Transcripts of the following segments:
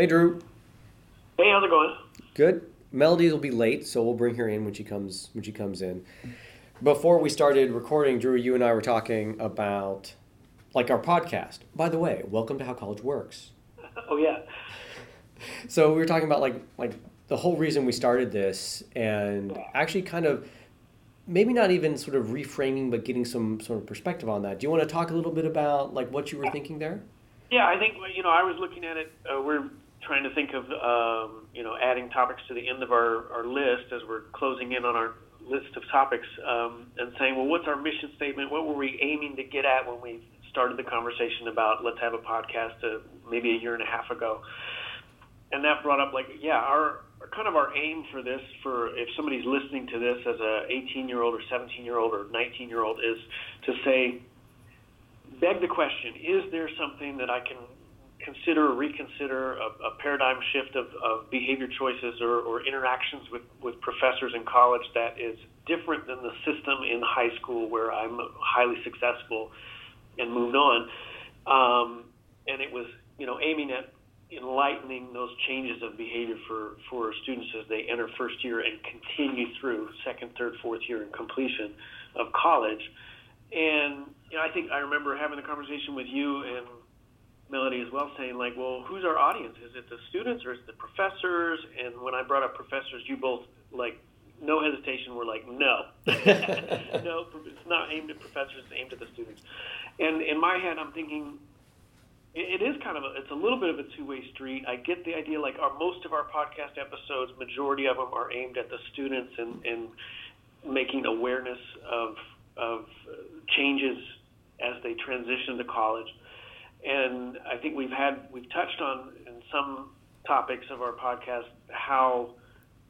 Hey, Drew. Hey, how's it going? Good. Melody will be late, so we'll bring her in when she comes in. Before we started recording, Drew, you and I were talking about like our podcast. By the way, welcome to How College Works. Oh yeah. So we were talking about like the whole reason we started this, and actually kind of maybe not even sort of reframing, but getting some sort of perspective on that. Do you want to talk a little bit about like what you were thinking there? Yeah, I think I was looking at it. We're trying to think of adding topics to the end of our list as we're closing in on our list of topics, and saying, well, what's our mission statement? What were we aiming to get at when we started the conversation about let's have a podcast maybe a year and a half ago? And that brought up our aim for this, for if somebody's listening to this as a 18-year-old or 17-year-old or 19-year-old, is to say, beg the question, is there something that I can consider or reconsider, a paradigm shift of behavior choices or interactions with professors in college that is different than the system in high school where I'm highly successful and moved on. And it was, aiming at enlightening those changes of behavior for students as they enter first year and continue through second, third, fourth year and completion of college. And I think I remember having the conversation with you and Melody as well, saying like, well, who's our audience? Is it the students or is it the professors? And when I brought up professors, you both, like, no hesitation, were like, no. No, it's not aimed at professors, it's aimed at the students. And in my head, I'm thinking, it is kind of it's a little bit of a two-way street. I get the idea, like, most of our podcast episodes, majority of them are aimed at the students and making awareness of changes as they transition to college. And I think we've touched on in some topics of our podcast how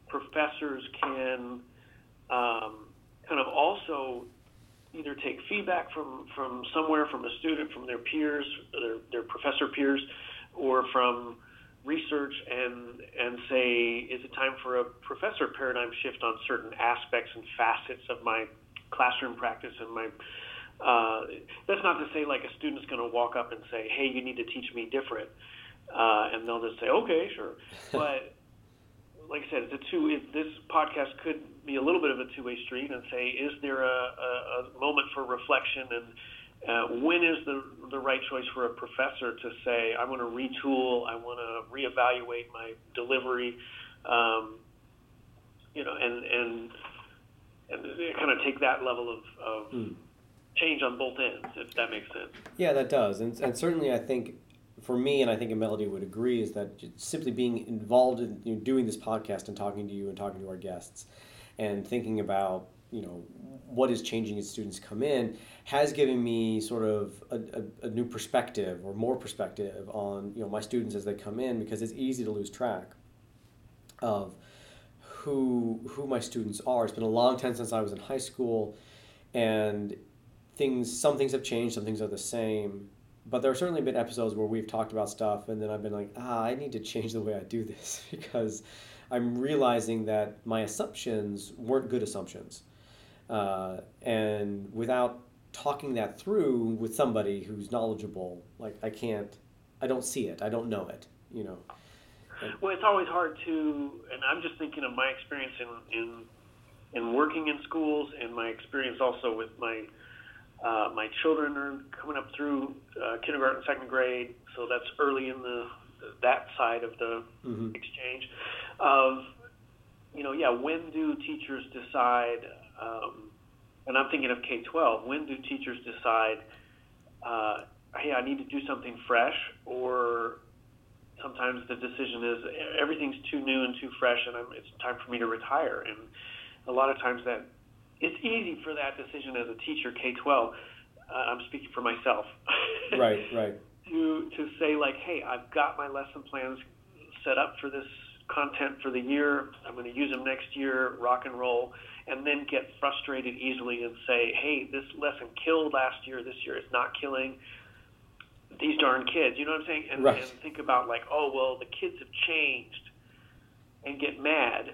professors can kind of also either take feedback from somewhere, from a student, from their peers, their professor peers, or from research and say, is it time for a professor paradigm shift on certain aspects and facets of my classroom practice and my that's not to say like a student's going to walk up and say, hey, you need to teach me different, and they'll just say, okay, sure. But like I said, this podcast could be a little bit of a two-way street and say, is there a moment for reflection, and when is the right choice for a professor to say, I want to retool, I want to reevaluate my delivery, and kind of take that level of change on both ends, if that makes sense. Yeah, that does. And certainly I think for me, and I think Melody would agree, is that simply being involved in doing this podcast and talking to you and talking to our guests and thinking about what is changing as students come in has given me sort of a new perspective or more perspective on my students as they come in, because it's easy to lose track of who my students are. It's been a long time since I was in high school, and some things have changed, some things are the same, but there have certainly been episodes where we've talked about stuff and then I've been like, I need to change the way I do this, because I'm realizing that my assumptions weren't good assumptions. And without talking that through with somebody who's knowledgeable, like I don't see it, I don't know it, Well, it's always hard and I'm just thinking of my experience in working in schools and my experience also with my children are coming up through kindergarten, second grade, so that's early in that side of the exchange. When do teachers decide? And I'm thinking of K-12. When do teachers decide? Hey, I need to do something fresh, or sometimes the decision is everything's too new and too fresh, and it's time for me to retire. And a lot of times that. It's easy for that decision as a teacher, K-12, I'm speaking for myself. Right. To say like, hey, I've got my lesson plans set up for this content for the year. I'm going to use them next year, rock and roll, and then get frustrated easily and say, hey, this lesson killed last year. This year it's not killing these darn kids. You know what I'm saying? And, right. And think about like, oh, well, the kids have changed, and get mad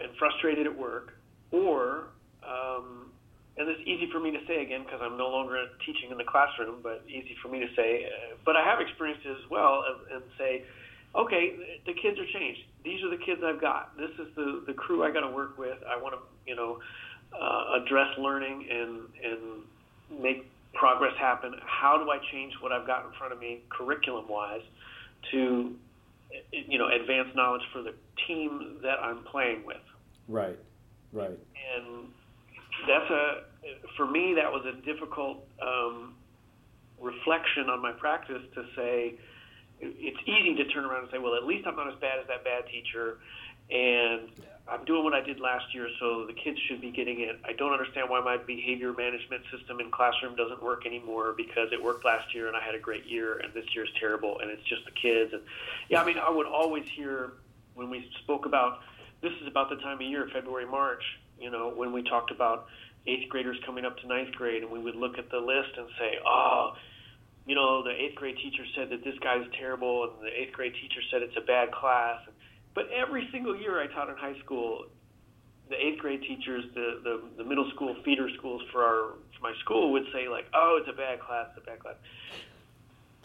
and frustrated at work. Or, and it's easy for me to say again because I'm no longer teaching in the classroom, but easy for me to say, but I have experienced it as well and say, okay, the kids are changed. These are the kids I've got. This is the crew I got to work with. I want to, address learning and make progress happen. How do I change what I've got in front of me curriculum-wise to, advance knowledge for the team that I'm playing with? Right, right. And that's for me, that was a difficult reflection on my practice to say, it's easy to turn around and say, well, at least I'm not as bad as that bad teacher, and I'm doing what I did last year, so the kids should be getting it. I don't understand why my behavior management system in classroom doesn't work anymore, because it worked last year and I had a great year, and this year's terrible, and it's just the kids. And I would always hear when we spoke about, this is about the time of year, February, March, when we talked about 8th graders coming up to 9th grade, and we would look at the list and say, the 8th grade teacher said that this guy's terrible, and the 8th grade teacher said it's a bad class. But every single year I taught in high school, the 8th grade teachers, the middle school feeder schools for my school would say, like, oh, it's a bad class, it's a bad class.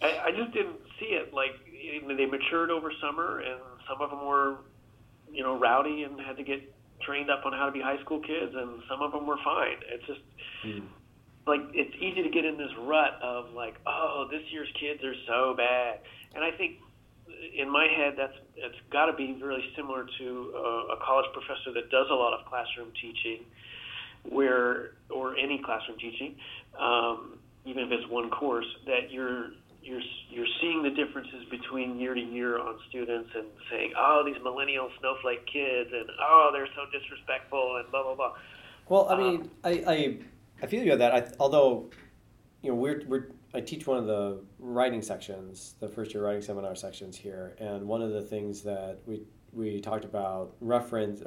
I just didn't see it. Like, they matured over summer, and some of them were, rowdy and had to get trained up on how to be high school kids, and some of them were fine. It's just... Like, it's easy to get in this rut of like, oh, this year's kids are so bad. And I think in my head it's got to be really similar to a college professor that does a lot of classroom teaching, or any classroom teaching, even if it's one course, that you're seeing the differences between year to year on students and saying, oh, these millennial snowflake kids, and oh, they're so disrespectful, and blah blah blah. Well, I mean, I feel you on that. Although, I teach one of the writing sections, the first year writing seminar sections here, and one of the things that we talked about referenced.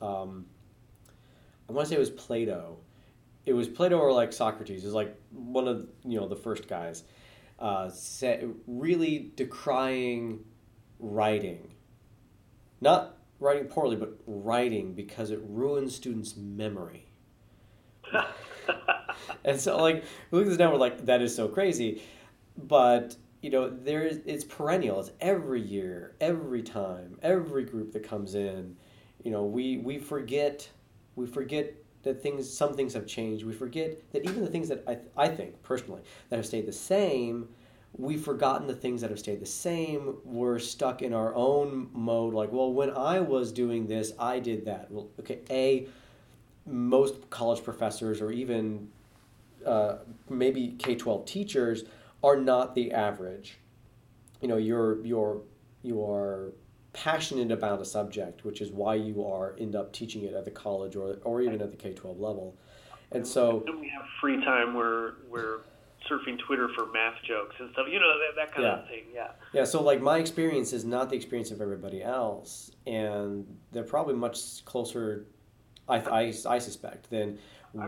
I want to say it was Plato. It was Plato or like Socrates. It was like one of the first guys, really decrying writing, not writing poorly, but writing, because it ruins students' memory. And so, like, we look at this now, we're like, that is so crazy, but it's perennial. It's every year, every time, every group that comes in. We forget that some things have changed. We forget that even the things that I think personally that have stayed the same, we've forgotten the things that have stayed the same. We're stuck in our own mode, like, well, when I was doing this, I did that. Well, okay, most college professors, or even maybe K-12 teachers, are not the average. You are passionate about a subject, which is why you end up teaching it at the college or even at the K-12 level. And so we have free time where we're surfing Twitter for math jokes and stuff. That kind of thing. Yeah. Yeah. So like, my experience is not the experience of everybody else, and they're probably much closer. I suspect. Then I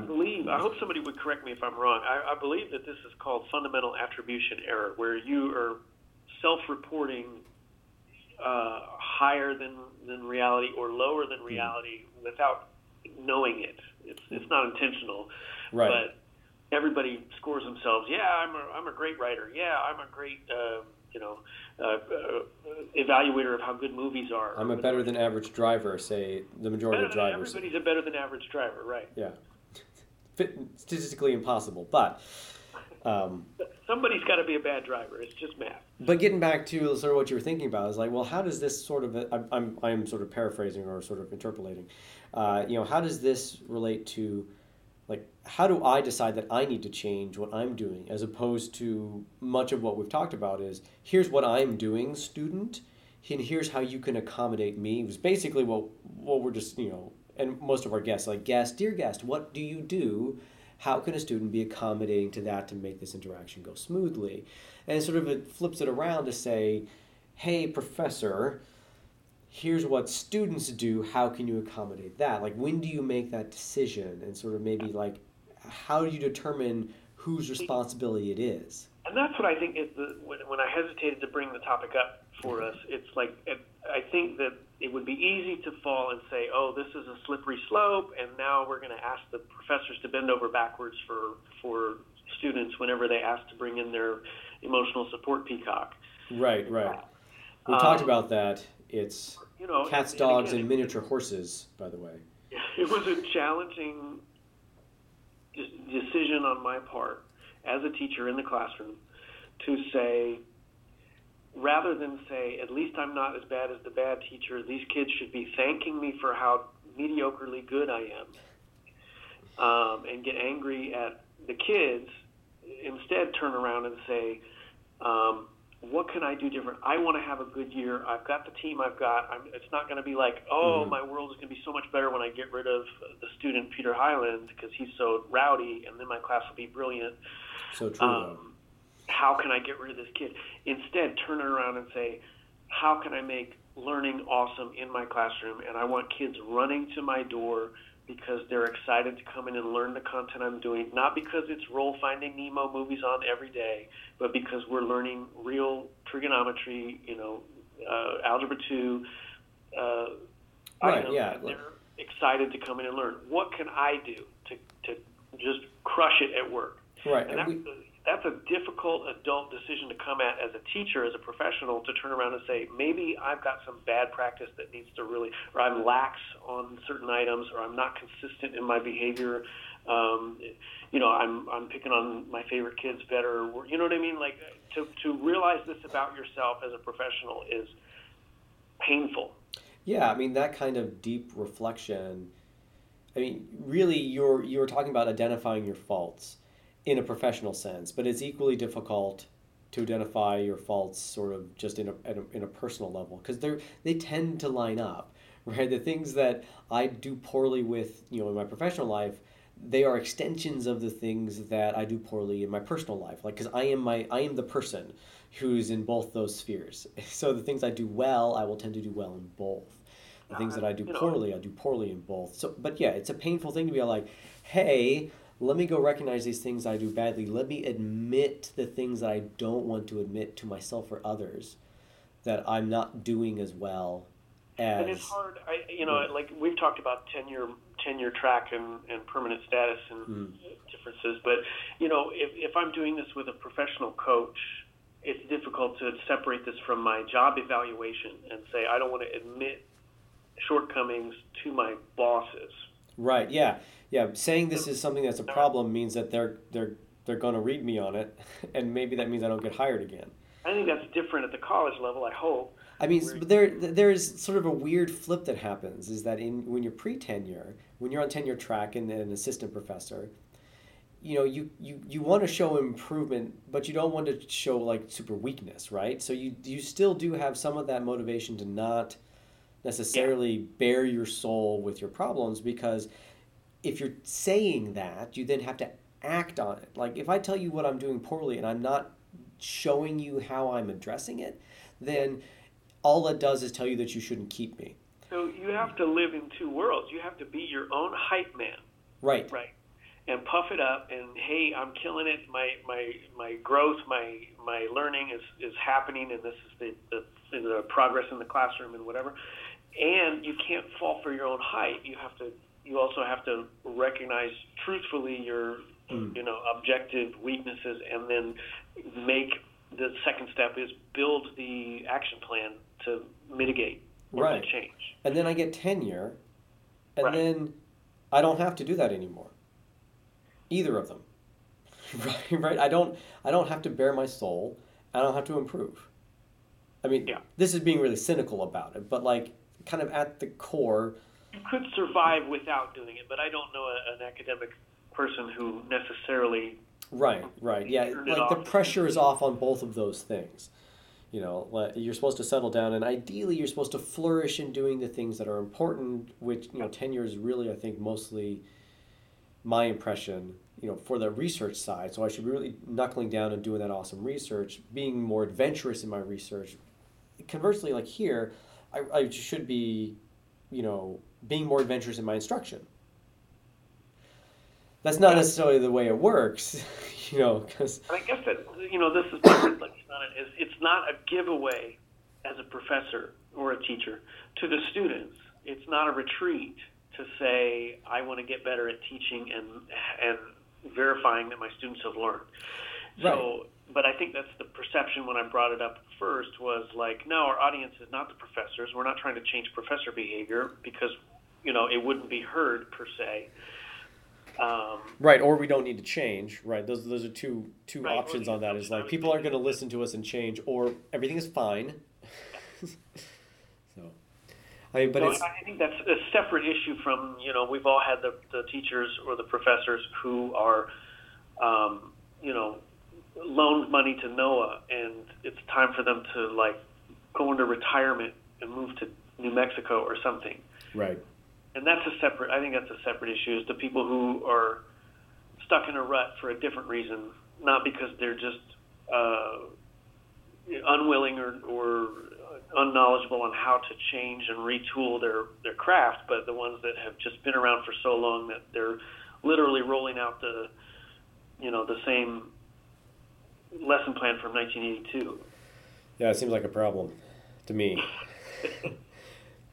hope somebody would correct me if I'm wrong. I believe that this is called fundamental attribution error, where you are self-reporting higher than reality or lower than reality without knowing it. It's not intentional, right? But everybody scores themselves. Yeah, I'm a great writer. Yeah, I'm a great evaluator of how good movies are. I'm a better than average driver, say the majority of drivers. Everybody's a better than average driver, right? Yeah. Statistically impossible, but... somebody's got to be a bad driver. It's just math. But getting back to sort of what you were thinking about, is like, well, how does this sort of... I'm sort of paraphrasing or sort of interpolating. How does this relate to... Like, how do I decide that I need to change what I'm doing, as opposed to much of what we've talked about is, here's what I'm doing, student, and here's how you can accommodate me. It was basically what we're just, and most of our guests, like, guest, dear guest, what do you do? How can a student be accommodating to that to make this interaction go smoothly? And sort of it flips it around to say, hey, professor, here's what students do, how can you accommodate that? Like, when do you make that decision? And sort of maybe, like, how do you determine whose responsibility it is? And that's what I think is when I hesitated to bring the topic up for us, it's like, I think that it would be easy to fall and say, oh, this is a slippery slope, and now we're going to ask the professors to bend over backwards for students whenever they ask to bring in their emotional support peacock. Right, right. We talked about that. It's cats, dogs, and miniature horses, by the way. It was a challenging decision on my part as a teacher in the classroom to say, rather than say, at least I'm not as bad as the bad teacher, these kids should be thanking me for how mediocrely good I am, and get angry at the kids, instead turn around and say, what can I do different? I want to have a good year. I've got the team I've got. It's not going to be like, my world is going to be so much better when I get rid of the student Peter Hyland because he's so rowdy, and then my class will be brilliant. So true. How can I get rid of this kid? Instead, turn it around and say, how can I make learning awesome in my classroom? And I want kids running to my door because they're excited to come in and learn the content I'm doing, not because it's roll Finding Nemo movies on every day, but because we're learning real trigonometry, algebra 2. They're excited to come in and learn. What can I do to just crush it at work? Right. And that's a difficult adult decision to come at as a teacher, as a professional, to turn around and say, maybe I've got some bad practice that needs to really, or I'm lax on certain items, or I'm not consistent in my behavior. I'm picking on my favorite kids better. You know what I mean? Like to realize this about yourself as a professional is painful. Yeah, I mean, that kind of deep reflection. I mean, really, you were talking about identifying your faults in a professional sense, but it's equally difficult to identify your faults sort of just in a personal level, because they tend to line up, right? The things that I do poorly with, in my professional life, they are extensions of the things that I do poorly in my personal life. Like, because I am the person who's in both those spheres. So the things I do well, I will tend to do well in both. The things that I do poorly, I do poorly in both. So, but yeah, it's a painful thing to be like, hey, let me go recognize these things I do badly. Let me admit the things that I don't want to admit to myself or others that I'm not doing as well as. And it's hard, like we've talked about tenure track and permanent status and differences. But, if I'm doing this with a professional coach, it's difficult to separate this from my job evaluation and say I don't want to admit shortcomings to my bosses. Right. Yeah. Yeah. Saying this is something that's a problem means that they're going to read me on it, and maybe that means I don't get hired again. I think that's different at the college level. I hope. I mean, but there's sort of a weird flip that happens is that when you're pre-tenure, when you're on tenure track and an assistant professor, you want to show improvement, but you don't want to show like super weakness, right? So you still do have some of that motivation to not necessarily bare your soul with your problems, because if you're saying that, you then have to act on it. Like, if I tell you what I'm doing poorly and I'm not showing you how I'm addressing it, then all it does is tell you that you shouldn't keep me. So you have to live in two worlds. You have to be your own hype man. Right. Right. And puff it up and, hey, I'm killing it. My growth, my learning is happening, and this is the progress in the classroom and whatever. And you can't fall for your own hype. You also have to recognize truthfully your, objective weaknesses, and then make the second step is build the action plan to mitigate or to change. And then I get tenure, and then I don't have to do that anymore. Either of them, right? I don't have to bare my soul. I don't have to improve. I mean, This is being really cynical about it, but like, kind of at the core, you could survive without doing it. But I don't know an academic person who necessarily. Right, yeah. Like the pressure is off on both of those things. You're supposed to settle down, and ideally, you're supposed to flourish in doing the things that are important. Which tenure is really, I think, mostly my impression. For the research side, so I should be really knuckling down and doing that awesome research, being more adventurous in my research. Conversely, like here, I should be, being more adventurous in my instruction. That's not necessarily the way it works, because... I guess that, this is my reflection on it, is it's not a giveaway as a professor or a teacher to the students. It's not a retreat to say, I want to get better at teaching and verifying that my students have learned. So But I think that's the perception when I brought it up first was like, no, our audience is not the professors. We're not trying to change professor behavior because, you know, it wouldn't be heard per se. Right, or we don't need to change. Right, those are two right, options on that. Is like people aren't going to listen to us and change, or everything is fine. So, I mean, but no, I think that's a separate issue from, you know, we've all had the teachers or the professors who are, you know, loaned money to NOAA, and it's time for them to like go into retirement and move to New Mexico or something. Right. And that's a separate, I think that's a separate issue, is the people who are stuck in a rut for a different reason, not because they're just unwilling or unknowledgeable on how to change and retool their craft, but the ones that have just been around for so long that they're literally rolling out the, you know, the same lesson plan from 1982. Yeah, it seems like a problem to me.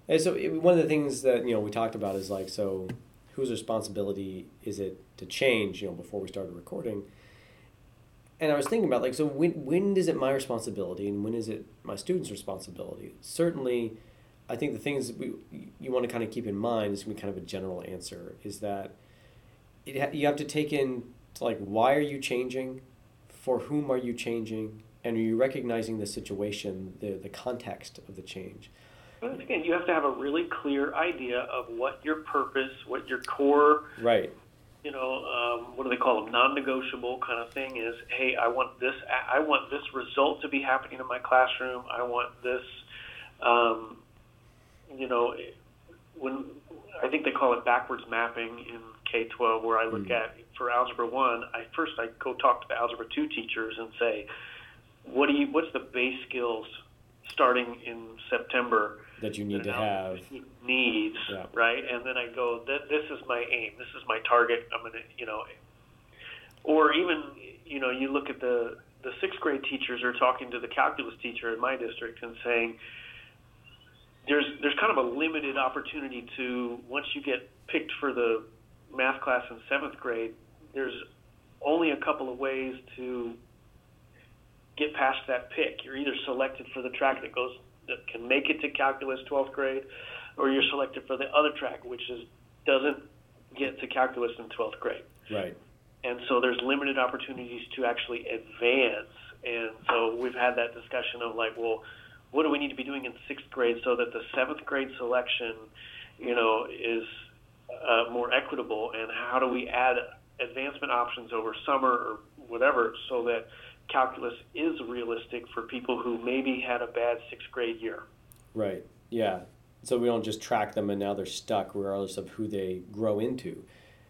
And so one of the things that, you know, we talked about is like, so whose responsibility is it to change, you know, before we started recording? And I was thinking about like, so when is it my responsibility and when is it my students' responsibility? Certainly, I think the things that you want to kind of keep in mind is going to be kind of a general answer, is that you have to take in to like, why are you changing? For whom are you changing? And are you recognizing the situation, the context of the change? Once again, you have to have a really clear idea of what your purpose, what your core, right? You know, what do they call them? Non-negotiable kind of thing is, hey, I want this result to be happening in my classroom. I want this, you know, when I think they call it backwards mapping in K-12, where I look at for Algebra 1, I go talk to the Algebra 2 teachers and say, what's the base skills starting in September that you need to have needs, yeah. Right? And then I go, this is my aim. This is my target. I'm going to, you know, or even, you know, you look at the sixth grade teachers are talking to the calculus teacher in my district and saying, there's kind of a limited opportunity to, once you get picked for the math class in seventh grade, there's only a couple of ways to get past that pick. You're either selected for the track that can make it to calculus 12th grade, or you're selected for the other track, which doesn't get to calculus in 12th grade. Right. And so there's limited opportunities to actually advance. And so we've had that discussion of like, well, what do we need to be doing in 6th grade so that the 7th grade selection, you know, is more equitable, and how do we add advancement options over summer or whatever so that calculus is realistic for people who maybe had a bad sixth grade year. Right, yeah. So we don't just track them and now they're stuck regardless of who they grow into.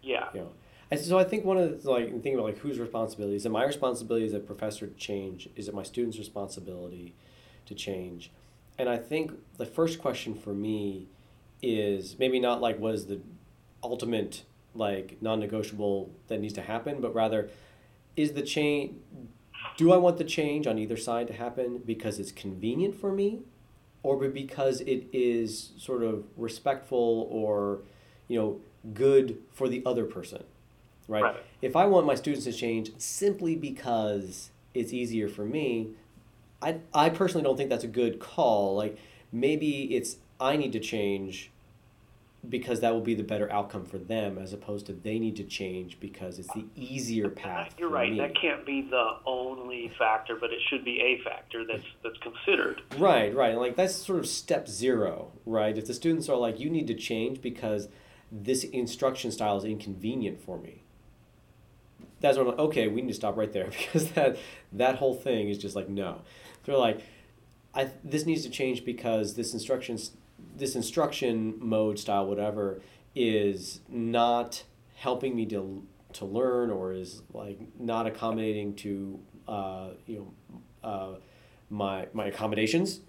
Yeah. You know. And so I think one of the, like, thinking about like whose responsibility is it? My responsibility as a professor to change? Is it my students' responsibility to change? And I think the first question for me is maybe not like what is the ultimate like non-negotiable that needs to happen, but rather is the change... Do I want the change on either side to happen because it's convenient for me, or because it is sort of respectful or, you know, good for the other person, right? If I want my students to change simply because it's easier for me, I personally don't think that's a good call. Like maybe it's I need to change because that will be the better outcome for them, as opposed to they need to change because it's the easier path. You're right. Me. That can't be the only factor, but it should be a factor that's considered. Right. Like that's sort of step zero, right? If the students are like, you need to change because this instruction style is inconvenient for me. That's when I'm like, okay, we need to stop right there because that whole thing is just like, no. They're like, this needs to change because this instruction style, this instruction mode style, whatever, is not helping me to learn, or is like not accommodating to my accommodations,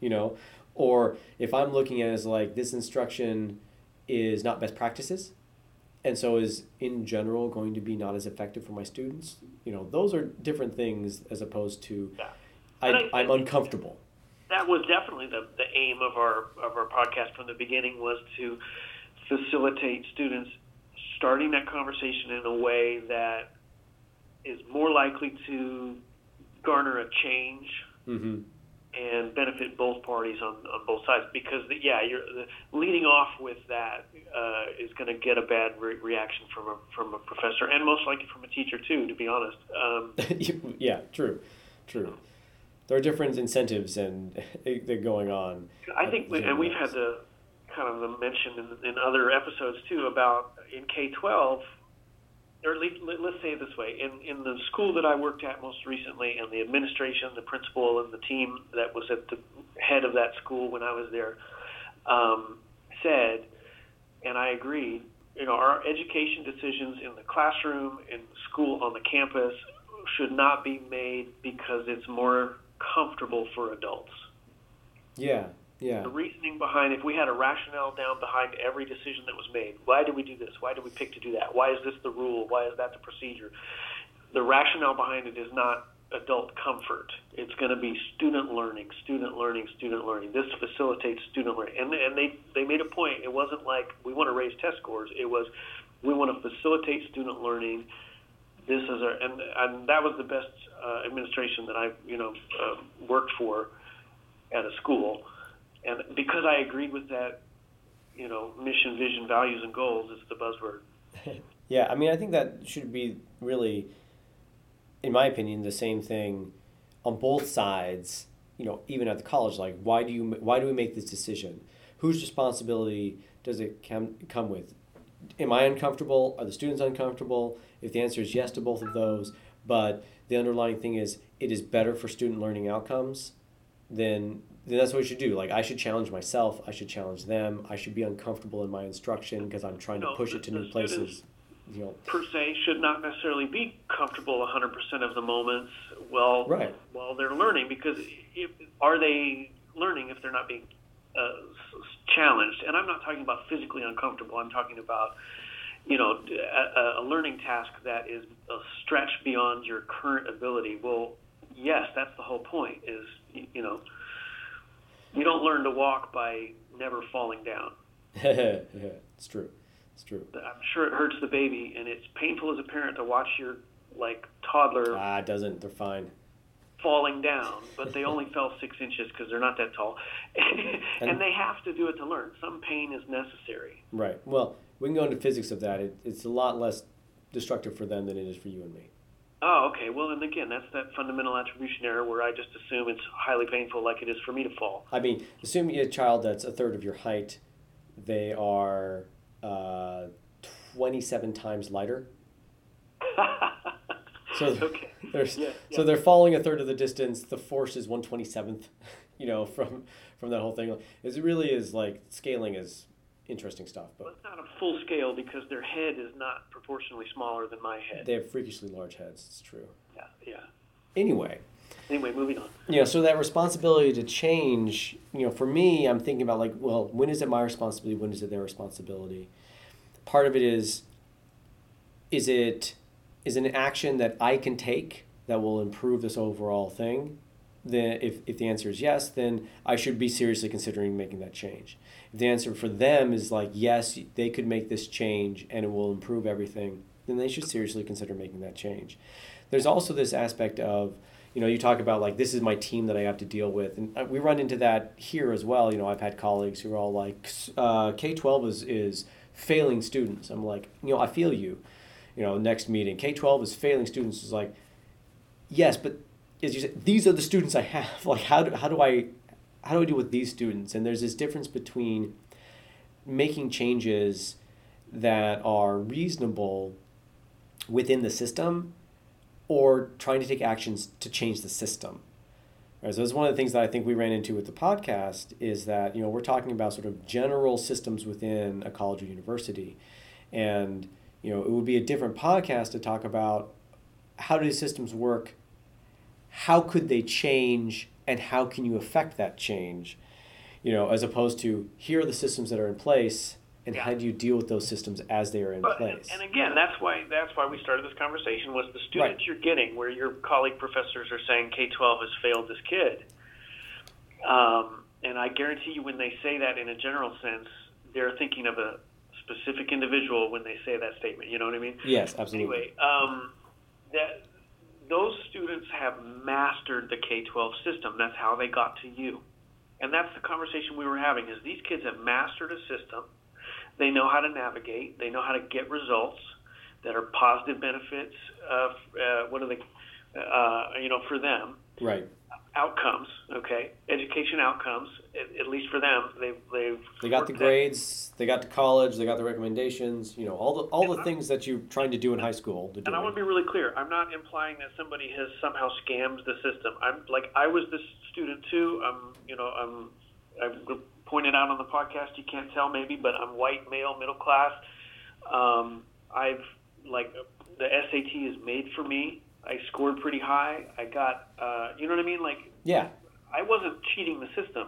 you know. Or if I'm looking at it as like this instruction is not best practices, and so is in general going to be not as effective for my students, you know. Those are different things as opposed to I'm uncomfortable. That was definitely the aim of our podcast from the beginning, was to facilitate students starting that conversation in a way that is more likely to garner a change and benefit both parties on both sides. Because, you're leading off with that is going to get a bad reaction from a professor, and most likely from a teacher, too, to be honest. True. There are different incentives and they're going on. I think, and we've had the kind of mention in other episodes, too, about in K-12, or at least, let's say it this way, in the school that I worked at most recently, and the administration, the principal, and the team that was at the head of that school when I was there, said, and I agreed, our education decisions in the classroom, in school, on the campus, should not be made because it's more comfortable for adults. Yeah. The reasoning behind, if we had a rationale down behind every decision that was made, why did we do this? Why did we pick to do that? Why is this the rule? Why is that the procedure? The rationale behind it is not adult comfort. It's going to be student learning. This facilitates student learning. And they made a point. It wasn't like we want to raise test scores. It was we want to facilitate student learning. This is our, and that was the best administration that I worked for at a school. And because I agreed with that, mission, vision, values, and goals is the buzzword. Yeah, I mean, I think that should be really, in my opinion, the same thing on both sides, even at the college. Like, why do we make this decision? Whose responsibility does it come with? Am I uncomfortable? Are the students uncomfortable? If the answer is yes to both of those, but the underlying thing is it is better for student learning outcomes, then that's what you should do. Like, I should challenge myself. I should challenge them. I should be uncomfortable in my instruction because I'm trying to push it to new places. Per se should not necessarily be comfortable 100% of the moments while they're learning, because are they learning if they're not being challenged? And I'm not talking about physically uncomfortable. I'm talking about a learning task that is a stretch beyond your current ability. Well, yes, that's the whole point is, you don't learn to walk by never falling down. Yeah, it's true. I'm sure it hurts the baby, and it's painful as a parent to watch your toddler. It doesn't. They're fine. Falling down, but they only fell 6 inches because they're not that tall. and they have to do it to learn. Some pain is necessary. Right. Well, we can go into physics of that. It's a lot less destructive for them than it is for you and me. Oh, okay. Well, and again, that's that fundamental attribution error where I just assume it's highly painful like it is for me to fall. I mean, assume a child that's a third of your height, they are 27 times lighter. So they're falling a third of the distance. The force is 1/27th, from that whole thing. It really is scaling is interesting stuff. But it's not a full scale because their head is not proportionally smaller than my head. They have freakishly large heads. It's true. Yeah. Anyway, moving on. So that responsibility to change, for me, I'm thinking about when is it my responsibility? When is it their responsibility? Part of it is an action that I can take that will improve this overall thing? Then if the answer is yes, then I should be seriously considering making that change. If the answer for them is yes, they could make this change and it will improve everything, then they should seriously consider making that change. There's also this aspect of, you talk about this is my team that I have to deal with. And we run into that here as well. I've had colleagues who are all K-12 is failing students. I'm I feel you. Next meeting, K-12 is failing students. It's yes, but as you said, these are the students I have. How do I deal with these students? And there's this difference between making changes that are reasonable within the system or trying to take actions to change the system. All right, so that's one of the things that I think we ran into with the podcast is that we're talking about sort of general systems within a college or university, and it would be a different podcast to talk about how do these systems work, how could they change, and how can you affect that change, as opposed to here are the systems that are in place, and how do you deal with those systems as they are in place. And again, that's why we started this conversation was the students you're getting where your colleague professors are saying K-12 has failed this kid. And I guarantee you when they say that in a general sense, they're thinking of a specific individual when they say that statement, you know what I mean? Yes, absolutely. Anyway, those students have mastered the K-12 system. That's how they got to you. And that's the conversation we were having, is these kids have mastered a system. They know how to navigate. They know how to get results that are positive benefits for them. Right. Outcomes, okay? Education outcomes, at least for them. They got the grades, they got to college, they got the recommendations, all the things that you're trying to do in high school. And I want to be really clear. I'm not implying that somebody has somehow scammed the system. I was this student too. I've pointed out on the podcast, you can't tell maybe, but I'm white, male, middle class. The SAT is made for me. I scored pretty high. I got, you know what I mean? Like, yeah, I wasn't cheating the system.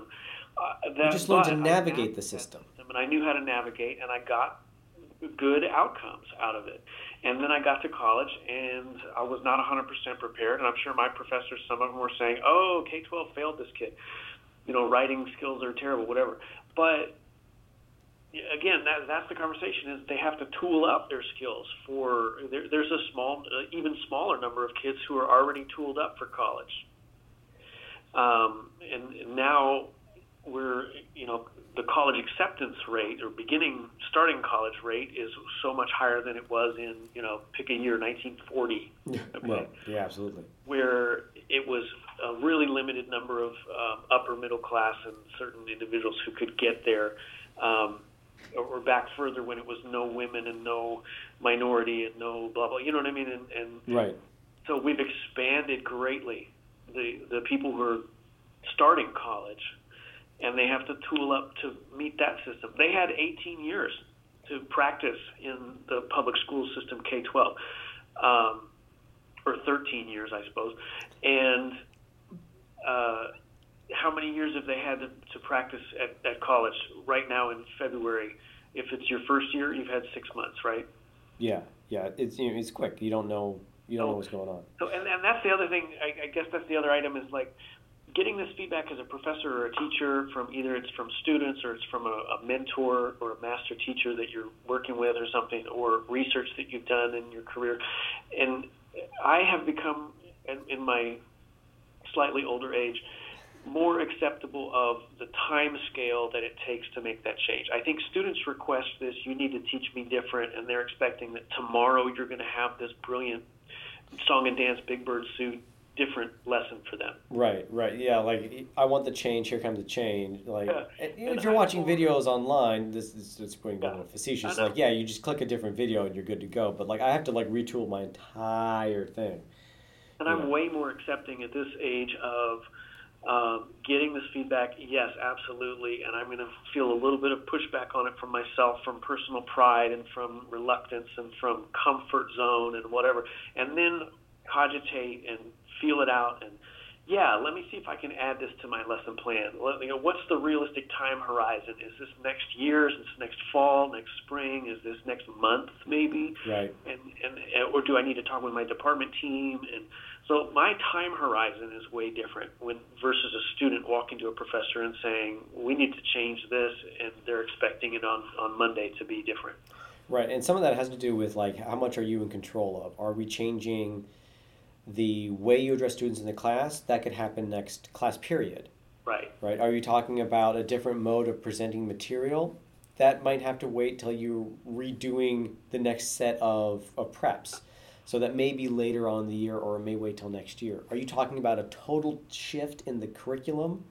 You just learned to navigate the system. And I knew how to navigate, and I got good outcomes out of it. And then I got to college, and I was not 100% prepared. And I'm sure my professors, some of them were saying, oh, K-12 failed this kid. Writing skills are terrible, whatever. But again, that's the conversation, is they have to tool up their skills for – there's a small, even smaller number of kids who are already tooled up for college. And now we're – the college acceptance rate or starting college rate is so much higher than it was in, pick a year, 1940. Okay? Well, yeah, absolutely. Where it was a really limited number of upper middle class and certain individuals who could get there. Or back further when it was no women and no minority and no blah, blah, you know what I mean? And right. So we've expanded greatly the people who are starting college, and they have to tool up to meet that system. They had 18 years to practice in the public school system, K-12, or 13 years, I suppose. And how many years have they had to practice at college? Right now in February, if it's your first year, you've had 6 months, right? Yeah, it's quick. You don't know what's going on. So, and that's the other thing. I guess that's the other item, is like getting this feedback as a professor or a teacher from either it's from students or it's from a mentor or a master teacher that you're working with or something, or research that you've done in your career. And I have become, in my slightly older age, more acceptable of the time scale that it takes to make that change. I think students request this, you need to teach me different, and they're expecting that tomorrow you're going to have this brilliant song and dance, Big Bird suit, different lesson for them. Right. Yeah, like, I want the change, here comes the change. Like, if you're watching videos online, this is just going a little facetious. Like, yeah, you just click a different video and you're good to go. But, like, I have to, like, retool my entire thing. And I'm way more accepting at this age of getting this feedback, yes, absolutely, and I'm going to feel a little bit of pushback on it from myself, from personal pride and from reluctance and from comfort zone and whatever, and then cogitate and feel it out and, yeah, let me see if I can add this to my lesson plan. What's the realistic time horizon? Is this next year? Is this next fall, next spring? Is this next month maybe? Right. And or do I need to talk with my department team? And so my time horizon is way different versus a student walking to a professor and saying, we need to change this, and they're expecting it on Monday to be different. Right, and some of that has to do with, like, how much are you in control of? Are we changing the way you address students in the class? That could happen next class period. Right. Are you talking about a different mode of presenting material? That might have to wait till you're redoing the next set of preps. So that may be later on in the year, or it may wait till next year. Are you talking about a total shift in the curriculum?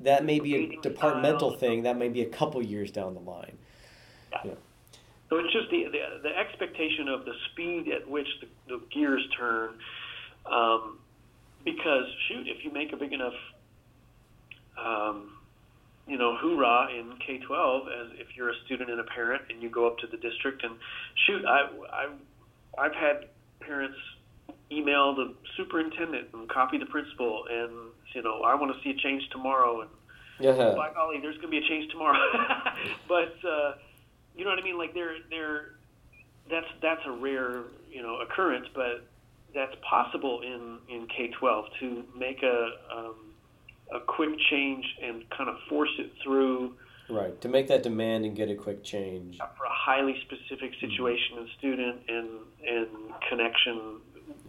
That may be a departmental thing. That may be a couple years down the line. Yeah. So it's just the expectation of the speed at which the gears turn, because, shoot, if you make a big enough, hoorah in K-12, as if you're a student and a parent, and you go up to the district, and shoot, I've had parents email the superintendent and copy the principal, and, I want to see a change tomorrow, and by golly, there's going to be a change tomorrow. But you know what I mean? Like, that's a rare, occurrence, but that's possible in K-12 to make a quick change and kind of force it through. Right, to make that demand and get a quick change. For a highly specific situation and student and connection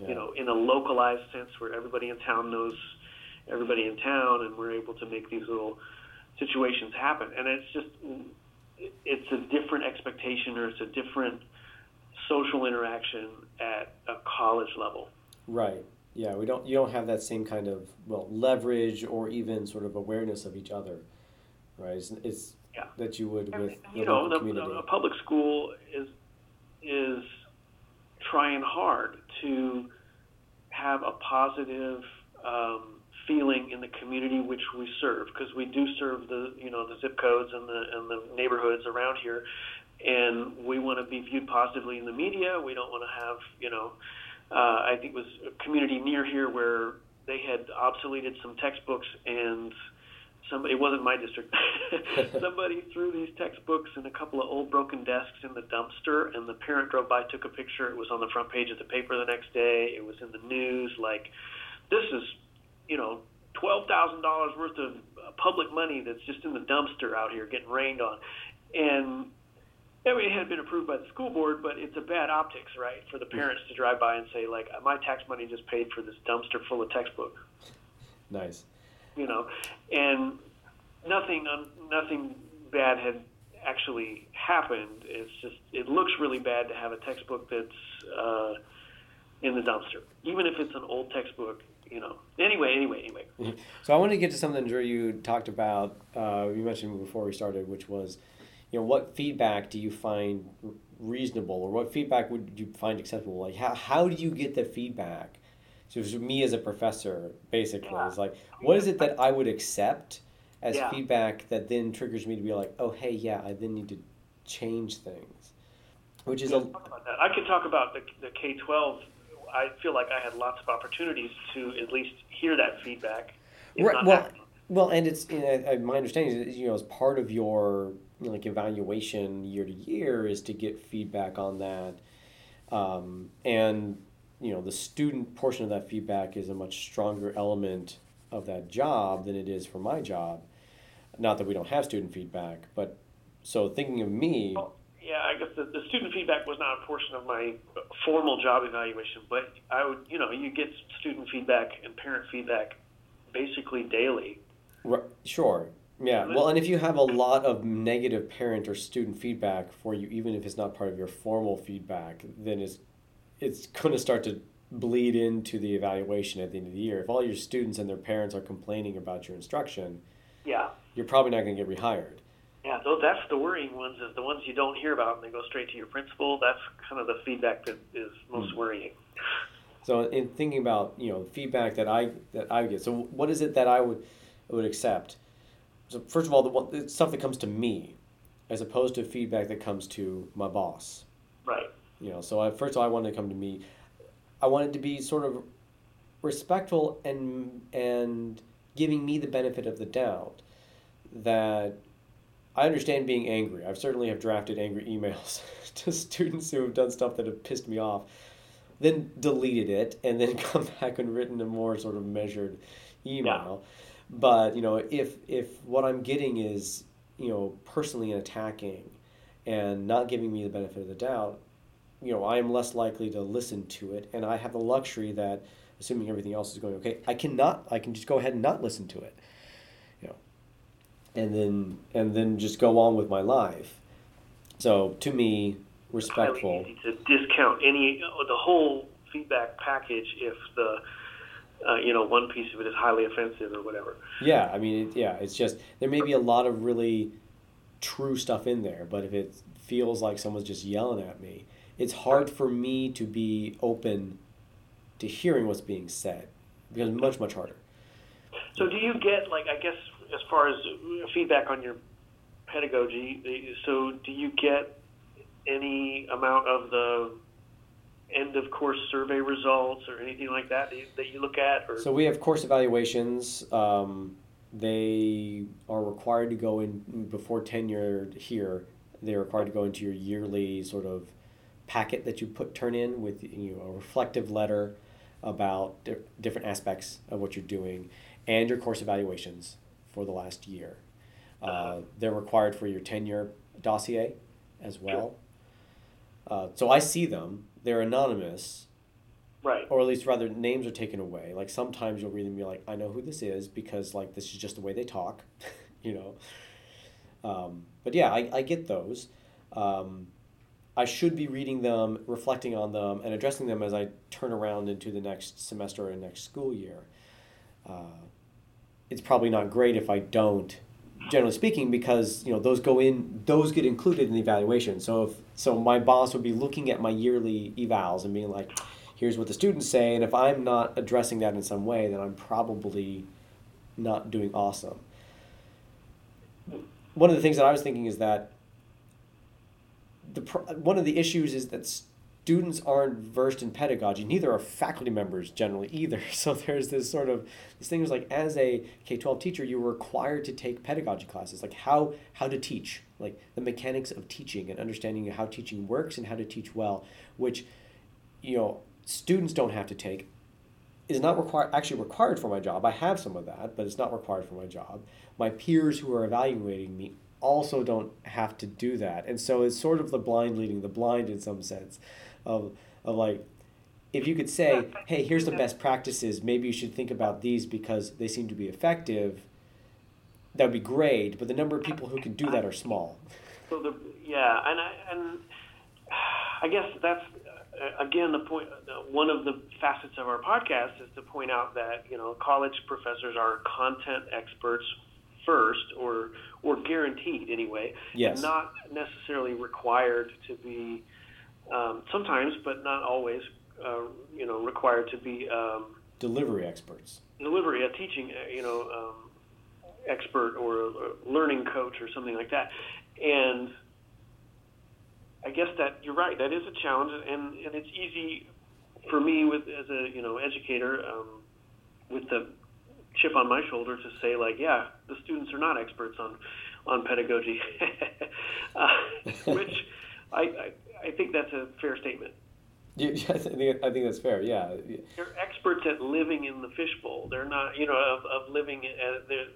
you know, in a localized sense where everybody in town knows everybody in town, and we're able to make these little situations happen. And it's just, it's a different expectation, or it's a different social interaction at a college level. Right. Yeah, you don't have that same kind of, leverage or even sort of awareness of each other, right? It's yeah. that you would with the community. A public school is trying hard to have a positive feeling in the community which we serve, because we do serve the zip codes and the neighborhoods around here, and we want to be viewed positively in the media. We don't want to have I think it was a community near here where they had obsoleted some textbooks, and somebody, it wasn't my district, somebody threw these textbooks and a couple of old broken desks in the dumpster, and the parent drove by, took a picture. It was on the front page of the paper the next day. It was in the news. Like, this is, $12,000 worth of public money that's just in the dumpster out here getting rained on. And it had been approved by the school board, but it's a bad optics, right, for the parents to drive by and say, like, my tax money just paid for this dumpster full of textbooks. Nice. And nothing bad had actually happened. It's just, it looks really bad to have a textbook that's in the dumpster, even if it's an old textbook. Anyway. So I want to get to something, Drew, you talked about, you mentioned before we started, which was, what feedback do you find reasonable, or what feedback would you find acceptable? Like, how do you get the feedback? So for me as a professor, basically, it's like, what is it that I would accept as feedback that then triggers me to be like, oh, hey, yeah, I then need to change things, which is I could talk about the K-12. I feel like I had lots of opportunities to at least hear that feedback. Right. Well, and it's my understanding is, as part of your evaluation year to year is to get feedback on that, and the student portion of that feedback is a much stronger element of that job than it is for my job. Not that we don't have student feedback, but so thinking of me. Well, I guess the student feedback was not a portion of my formal job evaluation, but I would, you get student feedback and parent feedback basically daily. Right. Sure. Yeah. Well, and if you have a lot of negative parent or student feedback for you, even if it's not part of your formal feedback, then it's going to start to bleed into the evaluation at the end of the year. If all your students and their parents are complaining about your instruction, you're probably not going to get rehired. Yeah, though that's the worrying ones, is the ones you don't hear about and they go straight to your principal. That's kind of the feedback that is most worrying. So in thinking about, feedback that I get, so what is it that I would accept? So first of all, it's stuff that comes to me as opposed to feedback that comes to my boss. Right. First of all, I want it to come to me. I want it to be sort of respectful and giving me the benefit of the doubt that I understand being angry. I certainly have drafted angry emails to students who have done stuff that have pissed me off, then deleted it, and then come back and written a more sort of measured email. Yeah. But, if what I'm getting is, personally attacking and not giving me the benefit of the doubt, I am less likely to listen to it, and I have the luxury that, assuming everything else is going okay, I can just go ahead and not listen to it. And then just go on with my life. So to me, respectful. It's highly easy to discount the whole feedback package if the one piece of it is highly offensive or whatever. Yeah, I mean, it's just there may be a lot of really true stuff in there, but if it feels like someone's just yelling at me, it's hard for me to be open to hearing what's being said, because it's much, much harder. So do you get as far as feedback on your pedagogy, so do you get any amount of the end of course survey results or anything like that that you look at? Or? So we have course evaluations. They are required to go in before tenure here. They're required to go into your yearly sort of packet that you turn in with a reflective letter about different aspects of what you're doing and your course evaluations for the last year. They're required for your tenure dossier as well. Sure. So I see them. They're anonymous, Right. Or at least rather names are taken away. Like sometimes you'll read them and you're like, I know who this is because like this is just the way they talk, you know. But yeah, I get those. I should be reading them, reflecting on them, and addressing them as I turn around into the next semester or next school year. It's probably not great if I don't, generally speaking, because you know those get included in the evaluation. So my boss would be looking at my yearly evals and being like, here's what the students say, and if I'm not addressing that in some way, then I'm probably not doing awesome. One of the things that I was thinking is that one of the issues is that students aren't versed in pedagogy. Neither are faculty members generally either. So there's this thing was like, as a K-12 teacher, you were required to take pedagogy classes, like how to teach, like the mechanics of teaching and understanding how teaching works and how to teach well, which, you know, students don't have to take. Is not actually required for my job. I have some of that, but it's not required for my job. My peers who are evaluating me also don't have to do that. And so it's sort of the blind leading the blind in some sense of like, if you could say, hey, here's the best practices, maybe you should think about these because they seem to be effective, that would be great, but the number of people who can do that are small. So I guess that's, again, one of the facets of our podcast is to point out that, you know, college professors are content experts first, or guaranteed anyway. Yes. And not necessarily required to be, sometimes, but not always, you know, required to be delivery experts. Delivery, a teaching, you know, expert or a learning coach or something like that. And I guess that you're right. That is a challenge, and it's easy for me as an educator with the chip on my shoulder to say, like, yeah, the students are not experts on pedagogy, which I think that's a fair statement. I think that's fair, yeah. They're experts at living in the fishbowl. They're not, you know, of living.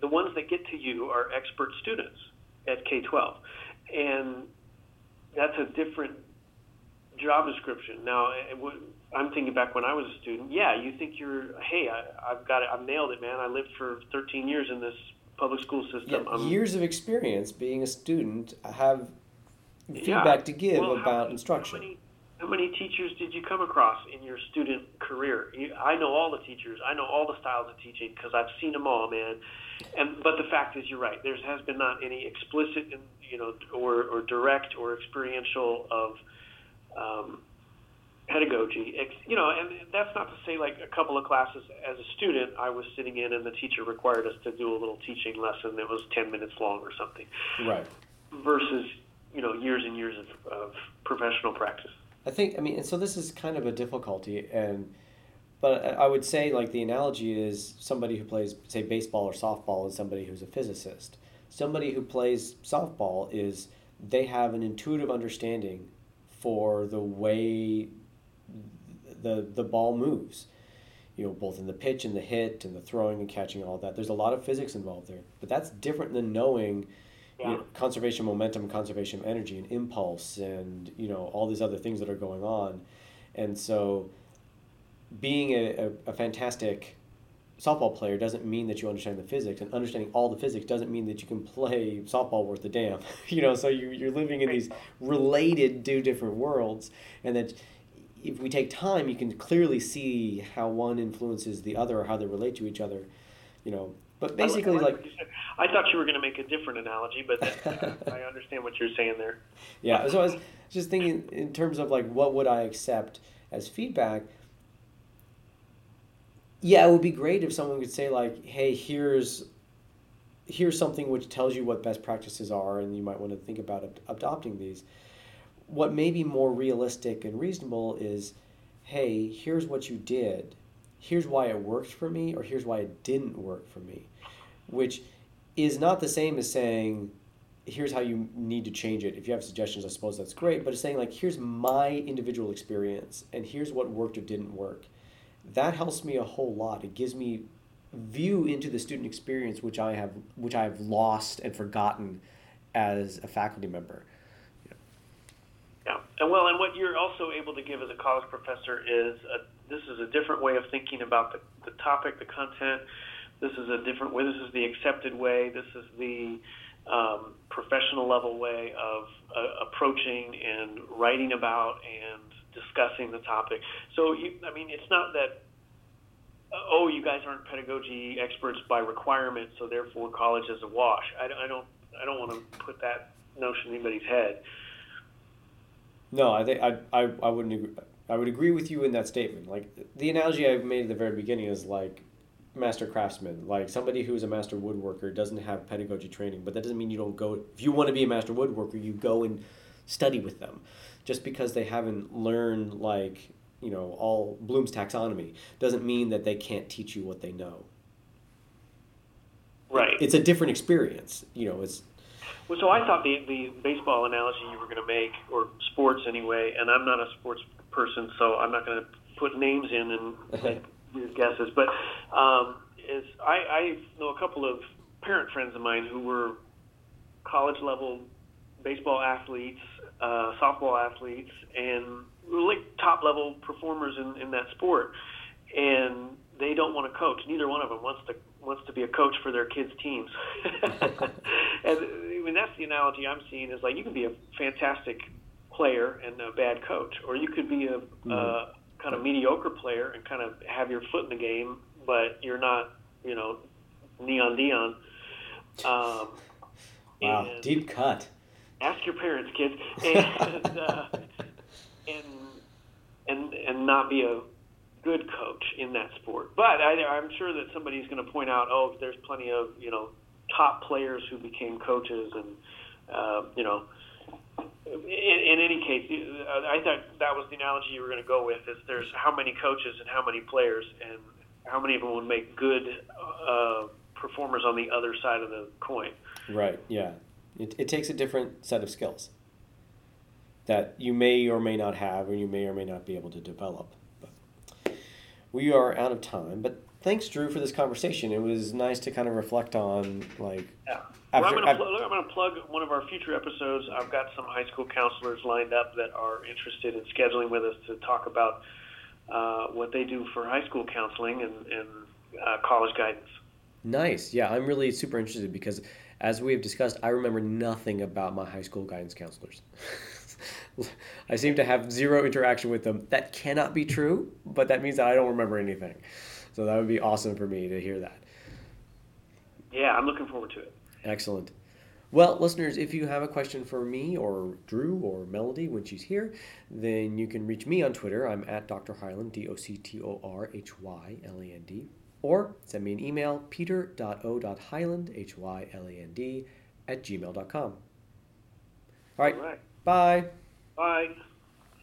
The ones that get to you are expert students at K-12, and that's a different job description. Now, I'm thinking back when I was a student. Yeah, you think I've got it. I've nailed it, man. I lived for 13 years in this public school system. Yeah, years of experience being a student. I have feedback to give about instruction. How many teachers did you come across in your student career? I know all the teachers. I know all the styles of teaching because I've seen them all, man. But the fact is, you're right. There has been not any explicit, you know, or direct or experiential of pedagogy. You know, and that's not to say like a couple of classes as a student I was sitting in and the teacher required us to do a little teaching lesson that was 10 minutes long or something. Right. Versus, you know, years and years of professional practice. And so this is kind of a difficulty, but I would say like the analogy is somebody who plays, say, baseball or softball is somebody who's a physicist. Somebody who plays softball is, they have an intuitive understanding for the way the ball moves, you know, both in the pitch and the hit and the throwing and catching and all that. There's a lot of physics involved there, but that's different than knowing you know, conservation momentum, conservation of energy and impulse and, you know, all these other things that are going on. And so being a fantastic softball player doesn't mean that you understand the physics, and understanding all the physics doesn't mean that you can play softball worth a damn. You know, so you're living in these related, two different worlds, and that if we take time, you can clearly see how one influences the other or how they relate to each other, you know. But basically, like I thought you were going to make a different analogy, but I understand what you're saying there. Yeah, so I was just thinking in terms of like what would I accept as feedback. Yeah, it would be great if someone could say like, hey, here's something which tells you what best practices are and you might want to think about adopting these. What may be more realistic and reasonable is, hey, here's what you did. Here's why it worked for me or here's why it didn't work for me, which is not the same as saying, here's how you need to change it. If you have suggestions, I suppose that's great, but it's saying like, here's my individual experience and here's what worked or didn't work. That helps me a whole lot. It gives me view into the student experience, which I have lost and forgotten as a faculty member. Yeah. And what you're also able to give as a college professor is This is a different way of thinking about the topic, the content. This is a different way. This is the accepted way. This is the professional level way of approaching and writing about and discussing the topic. So, it's not that, oh, you guys aren't pedagogy experts by requirement, so therefore college is a wash. I don't want to put that notion in anybody's head. No, I think I wouldn't agree. I would agree with you in that statement. Like, the analogy I've made at the very beginning is like master craftsman, like somebody who is a master woodworker doesn't have pedagogy training, but that doesn't mean you don't go. If you want to be a master woodworker, you go and study with them. Just because they haven't learned, like, all Bloom's taxonomy doesn't mean that they can't teach you what they know. Right. It's a different experience, it's. Well, so I thought the baseball analogy you were going to make, or sports anyway, and I'm not a sports person, so I'm not going to put names in and make weird guesses, but I know a couple of parent friends of mine who were college-level baseball athletes, softball athletes, and really top-level performers in that sport, and they don't want to coach. Neither one of them wants to be a coach for their kids' teams. And that's the analogy I'm seeing is, like, you can be a fantastic player and a bad coach, or you could be a kind of mediocre player and kind of have your foot in the game, but you're not, Neon Dion. Wow, deep cut. Ask your parents, kids, and not be a good coach in that sport. But I'm sure that somebody's going to point out, oh, there's plenty of top players who became coaches, and in any case, I thought that was the analogy you were going to go with. Is there's how many coaches and how many players, and how many of them would make good performers on the other side of the coin. Right. Yeah. It takes a different set of skills that you may or may not have, or you may or may not be able to develop. We are out of time, but thanks, Drew, for this conversation. It was nice to kind of reflect on, like... Yeah. I'm going to plug one of our future episodes. I've got some high school counselors lined up that are interested in scheduling with us to talk about what they do for high school counseling and college guidance. Nice. Yeah, I'm really super interested because, as we have discussed, I remember nothing about my high school guidance counselors. I seem to have zero interaction with them. That cannot be true, but that means that I don't remember anything. So that would be awesome for me to hear that. Yeah, I'm looking forward to it. Excellent. Well, listeners, if you have a question for me or Drew or Melody when she's here, then you can reach me on Twitter. I'm at Dr. Hyland, DoctorHyland. Or send me an email, peter.o.hyland, Hyland, @gmail.com. All right. Bye. Bye.